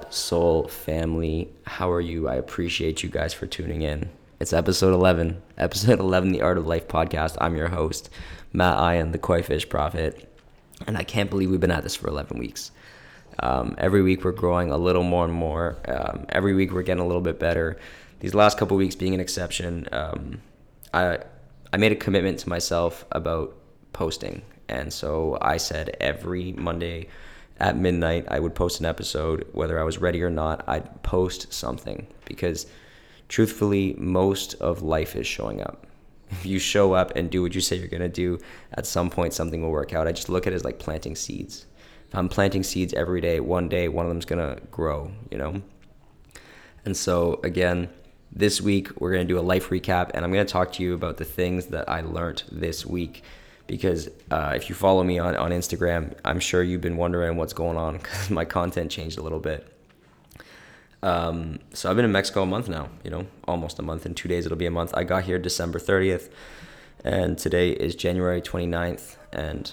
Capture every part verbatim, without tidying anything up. Up Soul family. How are you? I appreciate you guys for tuning in. It's episode eleven. Episode eleven, the Art of Life podcast. I'm your host, Matt Ion, the Koi Fish Prophet. And I can't believe we've been at this for eleven weeks. Um, every week we're growing a little more and more. Um, every week we're getting a little bit better. These last couple weeks being an exception, um, I I made a commitment to myself about posting. And so I said every Monday at midnight, I would post an episode. Whether I was ready or not, I'd post something. Because truthfully, most of life is showing up. If you show up and do what you say you're going to do, at some point something will work out. I just look at it as like planting seeds. If I'm planting seeds every day, one day one of them's going to grow, you know? And so again, this week we're going to do a life recap, and I'm going to talk to you about the things that I learned this week. Because uh, if you follow me on, on Instagram, I'm sure you've been wondering what's going on because my content changed a little bit. Um, so I've been in Mexico a month now, you know, almost a month. In two days, it'll be a month. I got here December thirtieth, and today is January twenty-ninth, and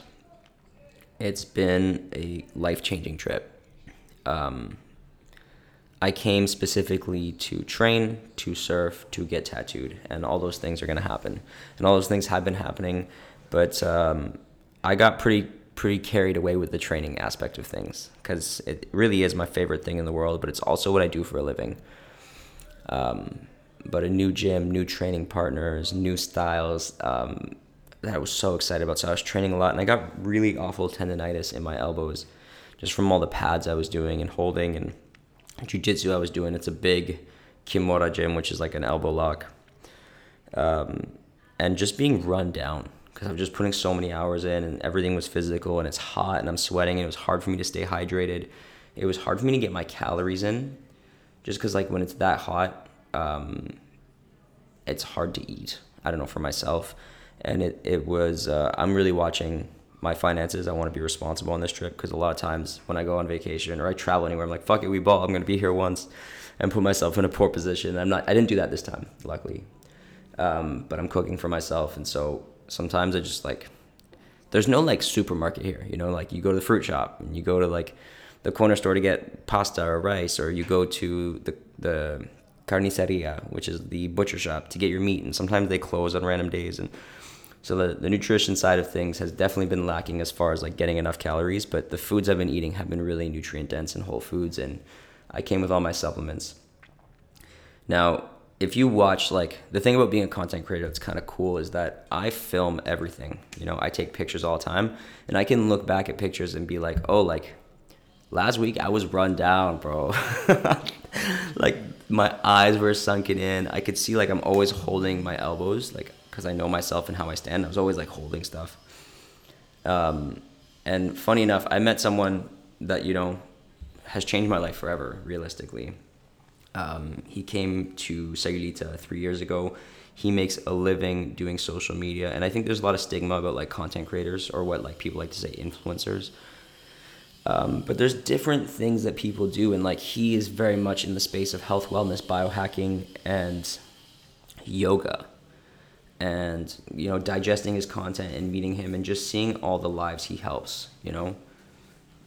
it's been a life-changing trip. Um, I came specifically to train, to surf, to get tattooed, and all those things are going to happen. And all those things have been happening. But um, I got pretty pretty carried away with the training aspect of things, because it really is my favorite thing in the world, but it's also what I do for a living. Um, but a new gym, new training partners, new styles, um, that I was so excited about. So I was training a lot, and I got really awful tendonitis in my elbows just from all the pads I was doing and holding and jiu-jitsu I was doing. It's a big kimura gym, which is like an elbow lock. Um, and just being run down. Because I'm just putting so many hours in, and everything was physical, and it's hot, and I'm sweating, and it was hard for me to stay hydrated. It was hard for me to get my calories in, just because like when it's that hot, um, it's hard to eat. I don't know, for myself, and it it was. Uh, I'm really watching my finances. I want to be responsible on this trip, because a lot of times when I go on vacation or I travel anywhere, I'm like, fuck it, we ball. I'm gonna be here once, and put myself in a poor position. I'm not. I didn't do that this time, luckily, um, but I'm cooking for myself, and so. Sometimes I just like, there's no like supermarket here, you know, like you go to the fruit shop and you go to like the corner store to get pasta or rice, or you go to the the carniceria, which is the butcher shop, to get your meat. And sometimes they close on random days. And so the, the nutrition side of things has definitely been lacking as far as like getting enough calories, but the foods I've been eating have been really nutrient dense and whole foods. And I came with all my supplements. Now, if you watch, like, the thing about being a content creator that's kind of cool is that I film everything. You know, I take pictures all the time, and I can look back at pictures and be like, oh, like, last week I was run down, bro. Like, my eyes were sunken in. I could see, like, I'm always holding my elbows, like, because I know myself and how I stand. I was always, like, holding stuff. Um, and funny enough, I met someone that, you know, has changed my life forever, realistically. Um, he came to Sayulita three years ago. He makes a living doing social media. And I think there's a lot of stigma about like content creators, or what like people like to say influencers. Um, but there's different things that people do. And like he is very much in the space of health, wellness, biohacking, and yoga. And, you know, digesting his content and meeting him and just seeing all the lives he helps, you know.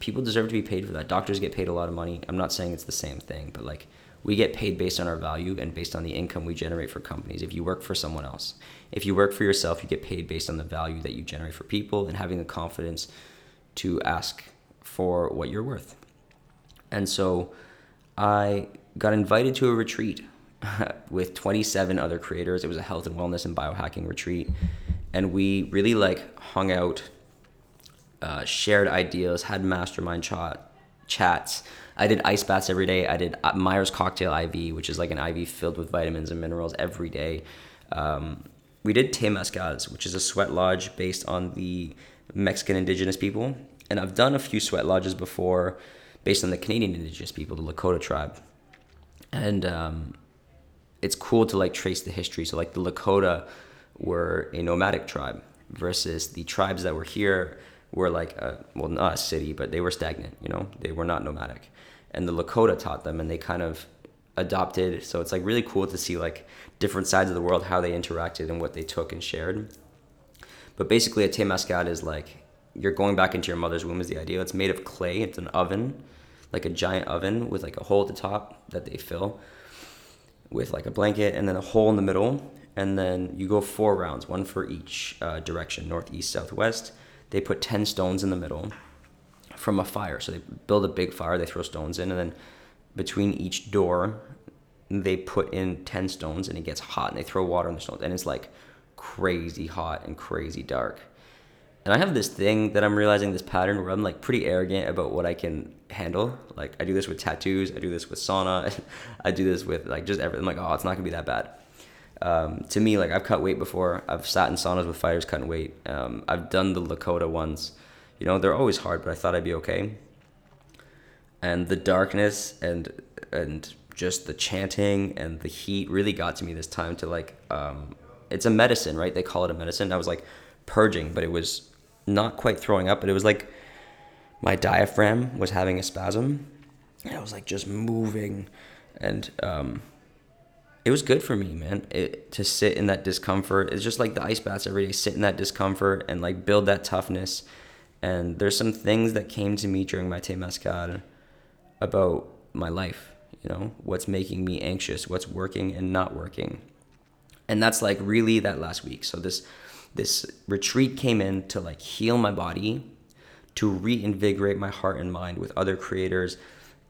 People deserve to be paid for that. Doctors get paid a lot of money. I'm not saying it's the same thing, but like, we get paid based on our value and based on the income we generate for companies. If you work for someone else, if you work for yourself, you get paid based on the value that you generate for people and having the confidence to ask for what you're worth. And so I got invited to a retreat with twenty-seven other creators. It was a health and wellness and biohacking retreat. And we really like hung out, uh, shared ideas, had mastermind chat. chats. I did ice baths every day. I did Myers Cocktail I V, which is like an I V filled with vitamins and minerals every day. Um, we did Temascals, which is a sweat lodge based on the Mexican indigenous people. And I've done a few sweat lodges before based on the Canadian indigenous people, the Lakota tribe. And um, it's cool to like trace the history. So like the Lakota were a nomadic tribe versus the tribes that were here were like, a, well, not a city, but they were stagnant, you know? They were not nomadic. And the Lakota taught them, and they kind of adopted. So it's like really cool to see like different sides of the world, how they interacted and what they took and shared. But basically a Temascal is like, you're going back into your mother's womb is the idea. It's made of clay, it's an oven. like a giant oven with like a hole at the top that they fill with like a blanket, and then a hole in the middle. And then you go four rounds, one for each uh, direction, north, east, south, west. They put ten stones in the middle from a fire. So they build a big fire, they throw stones in, and then between each door, they put in ten stones, and it gets hot, and they throw water on the stones, and it's like crazy hot and crazy dark. And I have this thing that I'm realizing, this pattern where I'm like pretty arrogant about what I can handle. Like I do this with tattoos, I do this with sauna, I do this with like just everything. I'm like, oh, it's not gonna be that bad. Um, to me, like I've cut weight before. I've sat in saunas with fighters cutting weight. Um, I've done the Lakota ones. You know, they're always hard, but I thought I'd be okay. And the darkness and and just the chanting and the heat really got to me this time. To like, um, it's a medicine, right? They call it a medicine. I was like purging, but it was not quite throwing up, but it was like my diaphragm was having a spasm, and I was like just moving, and um, it was good for me, man. It, to sit in that discomfort. It's just like the ice baths every day. Sit in that discomfort and like build that toughness. And there's some things that came to me during my Temascal about my life, you know, what's making me anxious, what's working and not working. And that's like really that last week. So this this retreat came in to like heal my body, to reinvigorate my heart and mind with other creators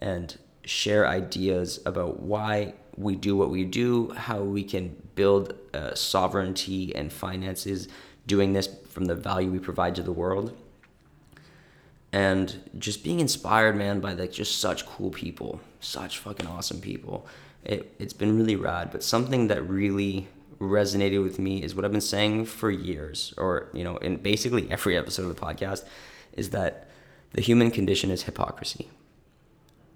and share ideas about why we do what we do, how we can build uh, sovereignty and finances doing this from the value we provide to the world. And just being inspired, man, by like just such cool people, such fucking awesome people. It, it's been really rad. But something that really resonated with me is what I've been saying for years, or, you know, in basically every episode of the podcast, is that the human condition is hypocrisy,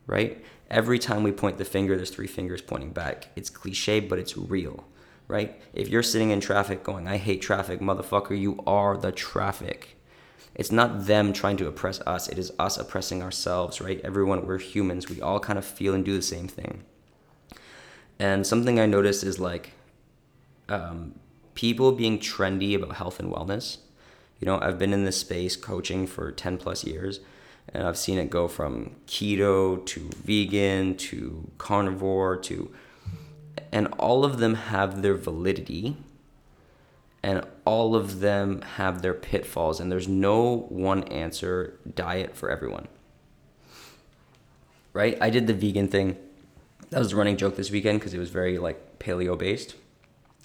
right? Every time we point the finger, there's three fingers pointing back. It's cliche, but it's real, right? If you're sitting in traffic going, I hate traffic, motherfucker, you are the traffic. It's not them trying to oppress us. It is us oppressing ourselves, right? Everyone, we're humans. We all kind of feel and do the same thing. And something I noticed is like um, people being trendy about health and wellness. You know, I've been in this space coaching for ten plus years, and I've seen it go from keto to vegan to carnivore to, and all of them have their validity. And all of them have their pitfalls, and there's no one answer diet for everyone, right? I did the vegan thing. That was the running joke this weekend because it was very like paleo-based,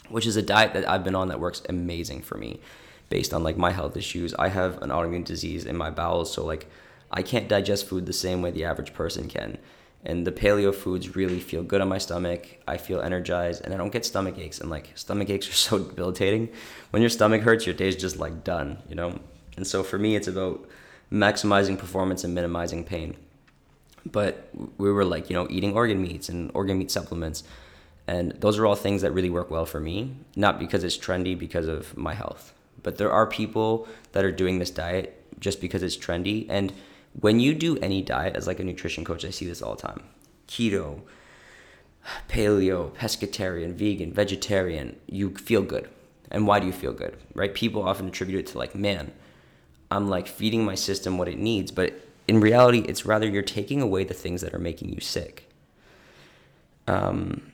which is a diet that I've been on that works amazing for me based on like my health issues. I have an autoimmune disease in my bowels, so like I can't digest food the same way the average person can. And the paleo foods really feel good on my stomach. I feel energized, and I don't get stomach aches. And like stomach aches are so debilitating. When your stomach hurts, your day's just like done, you know? And so for me, it's about maximizing performance and minimizing pain. But we were like, you know, eating organ meats and organ meat supplements. And those are all things that really work well for me, not because it's trendy, because of my health. But there are people that are doing this diet just because it's trendy. And when you do any diet, as like a nutrition coach, I see this all the time. Keto, paleo, pescatarian, vegan, vegetarian, you feel good. And why do you feel good, right? People often attribute it to like, man, I'm like feeding my system what it needs. But in reality, it's rather you're taking away the things that are making you sick. Um,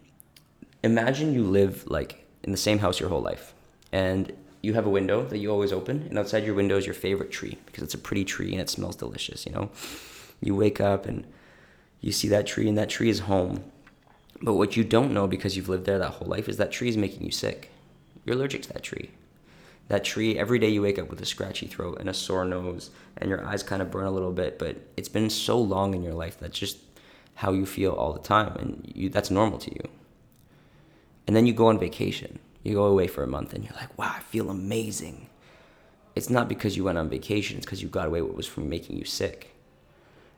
imagine you live like in the same house your whole life, and you have a window that you always open, and outside your window is your favorite tree because it's a pretty tree and it smells delicious, you know? You wake up and you see that tree, and that tree is home. But what you don't know, because you've lived there that whole life, is that tree is making you sick. You're allergic to that tree. That tree, every day you wake up with a scratchy throat and a sore nose, and your eyes kind of burn a little bit, but it's been so long in your life that's just how you feel all the time, and you, that's normal to you. And then you go on vacation. You go away for a month and you're like, wow, I feel amazing. It's not because you went on vacation. It's because you got away what was from making you sick,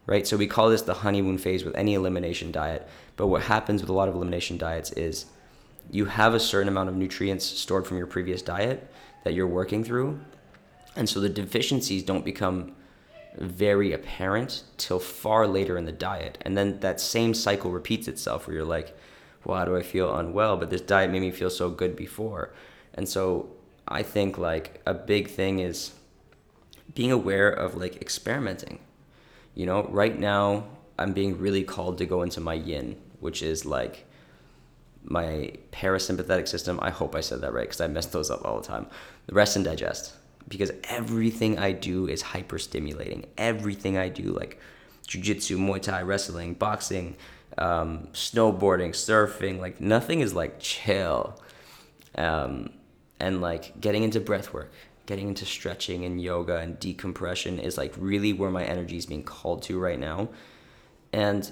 right? So we call this the honeymoon phase with any elimination diet. But what happens with a lot of elimination diets is you have a certain amount of nutrients stored from your previous diet that you're working through. And so the deficiencies don't become very apparent till far later in the diet. And then that same cycle repeats itself where you're like, why do I feel unwell? But this diet made me feel so good before. And so I think like a big thing is being aware of like experimenting. You know, right now I'm being really called to go into my yin, which is like my parasympathetic system. I hope I said that right because I mess those up all the time. The rest and digest, because everything I do is hyper-stimulating. Everything I do, like jiu-jitsu, Muay Thai, wrestling, boxing, um, snowboarding, surfing, like nothing is like chill. Um, and like getting into breath work, getting into stretching and yoga and decompression is like really where my energy is being called to right now. And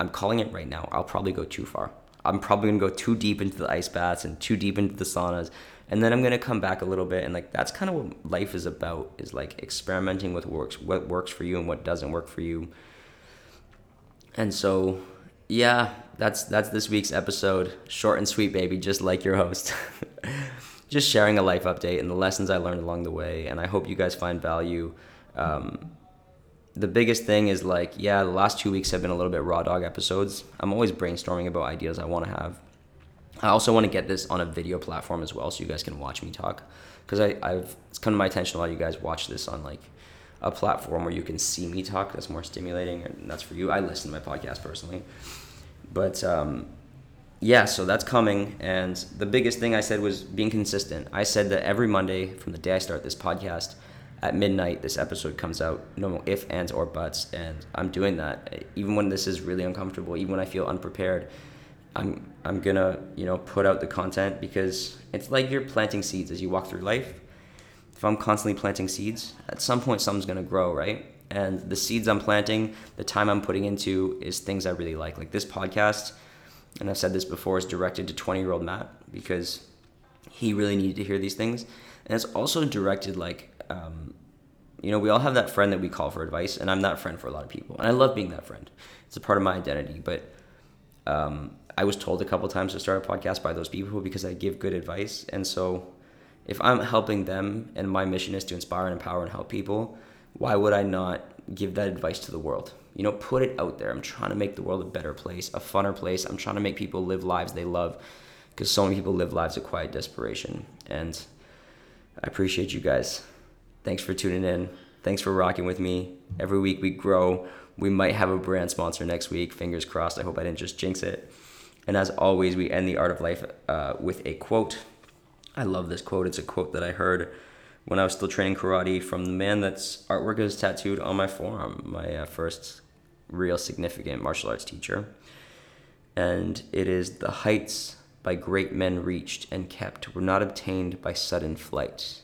I'm calling it right now. I'll probably go too far. I'm probably going to go too deep into the ice baths and too deep into the saunas. And then I'm going to come back a little bit. And like, that's kind of what life is about, is like experimenting with works, what works for you and what doesn't work for you. And so, yeah, that's, that's this week's episode. Short and sweet, baby, just like your host. Just sharing a life update and the lessons I learned along the way. And I hope you guys find value. Um, The biggest thing is like, yeah, the last two weeks have been a little bit raw dog episodes. I'm always brainstorming about ideas I want to have. I also want to get this on a video platform as well so you guys can watch me talk. Because I've it's come to my attention a lot of you guys watch this on like a platform where you can see me talk. That's more stimulating, and that's for you. I listen to my podcast personally. But um, yeah, so that's coming. And the biggest thing I said was being consistent. I said that every Monday from the day I start this podcast, at midnight, this episode comes out, no ifs, ands, or buts, and I'm doing that. Even when this is really uncomfortable, even when I feel unprepared, I'm I'm gonna, you know, put out the content because it's like you're planting seeds as you walk through life. If I'm constantly planting seeds, at some point something's gonna grow, right? And the seeds I'm planting, the time I'm putting into is things I really like. Like this podcast, and I've said this before, is directed to twenty-year-old Matt because he really needed to hear these things. And it's also directed like, Um, you know, we all have that friend that we call for advice, and I'm that friend for a lot of people. And I love being that friend. It's a part of my identity. But um, I was told a couple times to start a podcast by those people because I give good advice. And so if I'm helping them and my mission is to inspire and empower and help people, why would I not give that advice to the world? You know, put it out there. I'm trying to make the world a better place, a funner place. I'm trying to make people live lives they love because so many people live lives of quiet desperation. And I appreciate you guys. Thanks for tuning in. Thanks for rocking with me. Every week we grow. We might have a brand sponsor next week. Fingers crossed. I hope I didn't just jinx it. And as always, we end the Art of Life uh, with a quote. I love this quote. It's a quote that I heard when I was still training karate from the man that's artwork is tattooed on my forearm, my uh, first real significant martial arts teacher. And it is, "The heights by great men reached and kept were not obtained by sudden flight.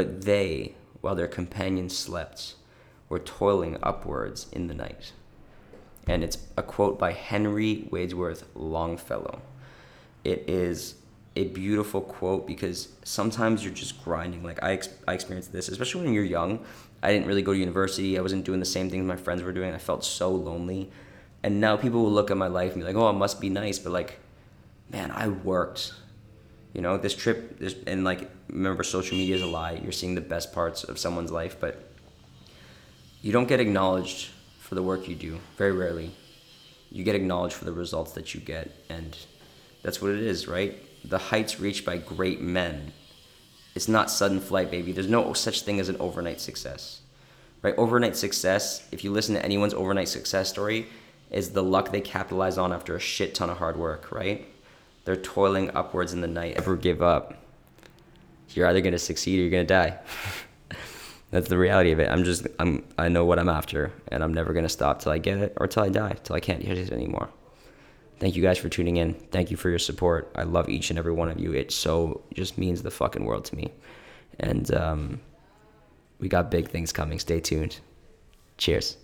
But they, while their companions slept, were toiling upwards in the night." And it's a quote by Henry Wadsworth Longfellow. It is a beautiful quote because sometimes you're just grinding. Like I, ex- I experienced this, especially when you're young. I didn't really go to university. I wasn't doing the same things my friends were doing. I felt so lonely. And now people will look at my life and be like, "Oh, it must be nice." But like, man, I worked. You know, this trip, this, and like, remember, social media is a lie. You're seeing the best parts of someone's life, but you don't get acknowledged for the work you do. Very rarely. You get acknowledged for the results that you get, and that's what it is, right? The heights reached by great men. It's not sudden flight, baby. There's no such thing as an overnight success, right? Overnight success, if you listen to anyone's overnight success story, is the luck they capitalize on after a shit ton of hard work, right? They're toiling upwards in the night. Ever give up. You're either going to succeed or you're going to die. That's the reality of it. I'm just, I'm, I know what I'm after, and I'm never going to stop till I get it or till I die, till I can't hit it anymore. Thank you guys for tuning in. Thank you for your support. I love each and every one of you. It so just means the fucking world to me. And um, we got big things coming. Stay tuned. Cheers.